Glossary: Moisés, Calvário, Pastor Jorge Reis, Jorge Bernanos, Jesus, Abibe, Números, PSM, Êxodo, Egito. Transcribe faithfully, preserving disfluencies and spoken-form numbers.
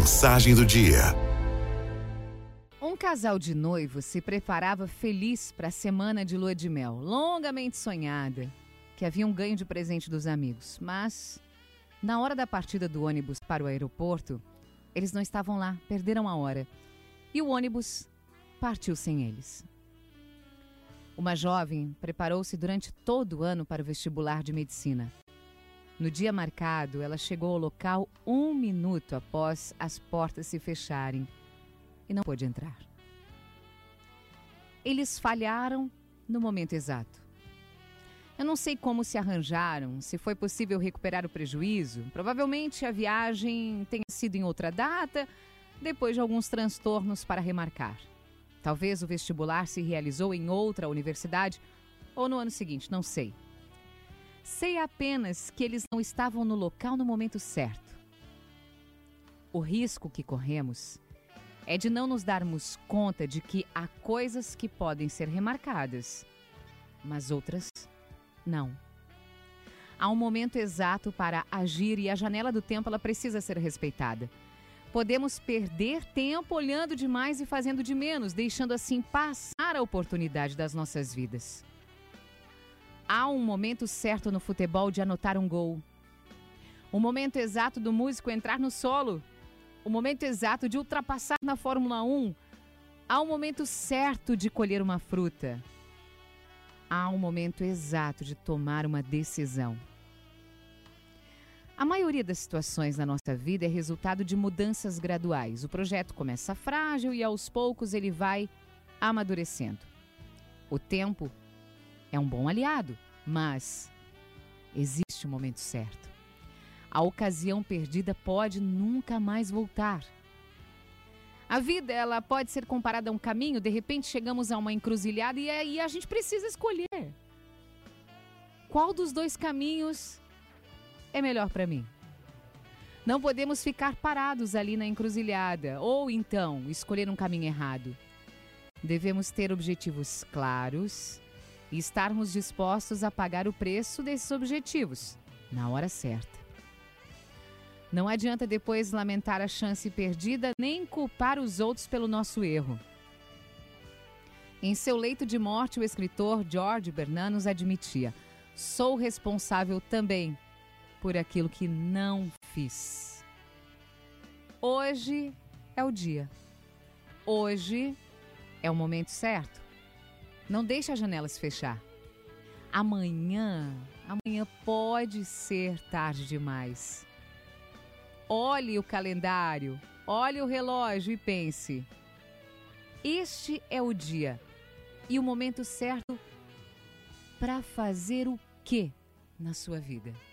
Mensagem do dia. Um casal de noivos se preparava feliz para a semana de lua de mel, longamente sonhada, que havia um ganho de presente dos amigos. Mas, na hora da partida do ônibus para o aeroporto, eles não estavam lá, perderam a hora. E o ônibus partiu sem eles. Uma jovem preparou-se durante todo o ano para o vestibular de medicina. No dia marcado, ela chegou ao local um minuto após as portas se fecharem e não pôde entrar. Eles falharam no momento exato. Eu não sei como se arranjaram, se foi possível recuperar o prejuízo. Provavelmente a viagem tenha sido em outra data, depois de alguns transtornos para remarcar. Talvez o vestibular se realizou em outra universidade ou no ano seguinte, não sei. Sei apenas que eles não estavam no local no momento certo. O risco que corremos é de não nos darmos conta de que há coisas que podem ser remarcadas, mas outras não. Há um momento exato para agir e a janela do tempo ela precisa ser respeitada. Podemos perder tempo olhando demais e fazendo de menos, deixando assim passar a oportunidade das nossas vidas. Há um momento certo no futebol de anotar um gol. O momento exato do músico entrar no solo. O momento exato de ultrapassar na Fórmula um. Há um momento certo de colher uma fruta. Há um momento exato de tomar uma decisão. A maioria das situações na nossa vida é resultado de mudanças graduais. O projeto começa frágil e aos poucos ele vai amadurecendo. O tempo é um bom aliado, mas existe um momento certo. A ocasião perdida pode nunca mais voltar. A vida ela pode ser comparada a um caminho, de repente chegamos a uma encruzilhada e aí a gente precisa escolher. Qual dos dois caminhos é melhor para mim? Não podemos ficar parados ali na encruzilhada ou, então, escolher um caminho errado. Devemos ter objetivos claros e estarmos dispostos a pagar o preço desses objetivos na hora certa. Não adianta depois lamentar a chance perdida nem culpar os outros pelo nosso erro. Em seu leito de morte, o escritor Jorge Bernanos admitia: "Sou responsável também por aquilo que não fiz." Hoje é o dia. Hoje é o momento certo. Não deixe as janelas fechar. Amanhã, amanhã pode ser tarde demais. Olhe o calendário, olhe o relógio e pense: este é o dia e o momento certo para fazer o quê na sua vida?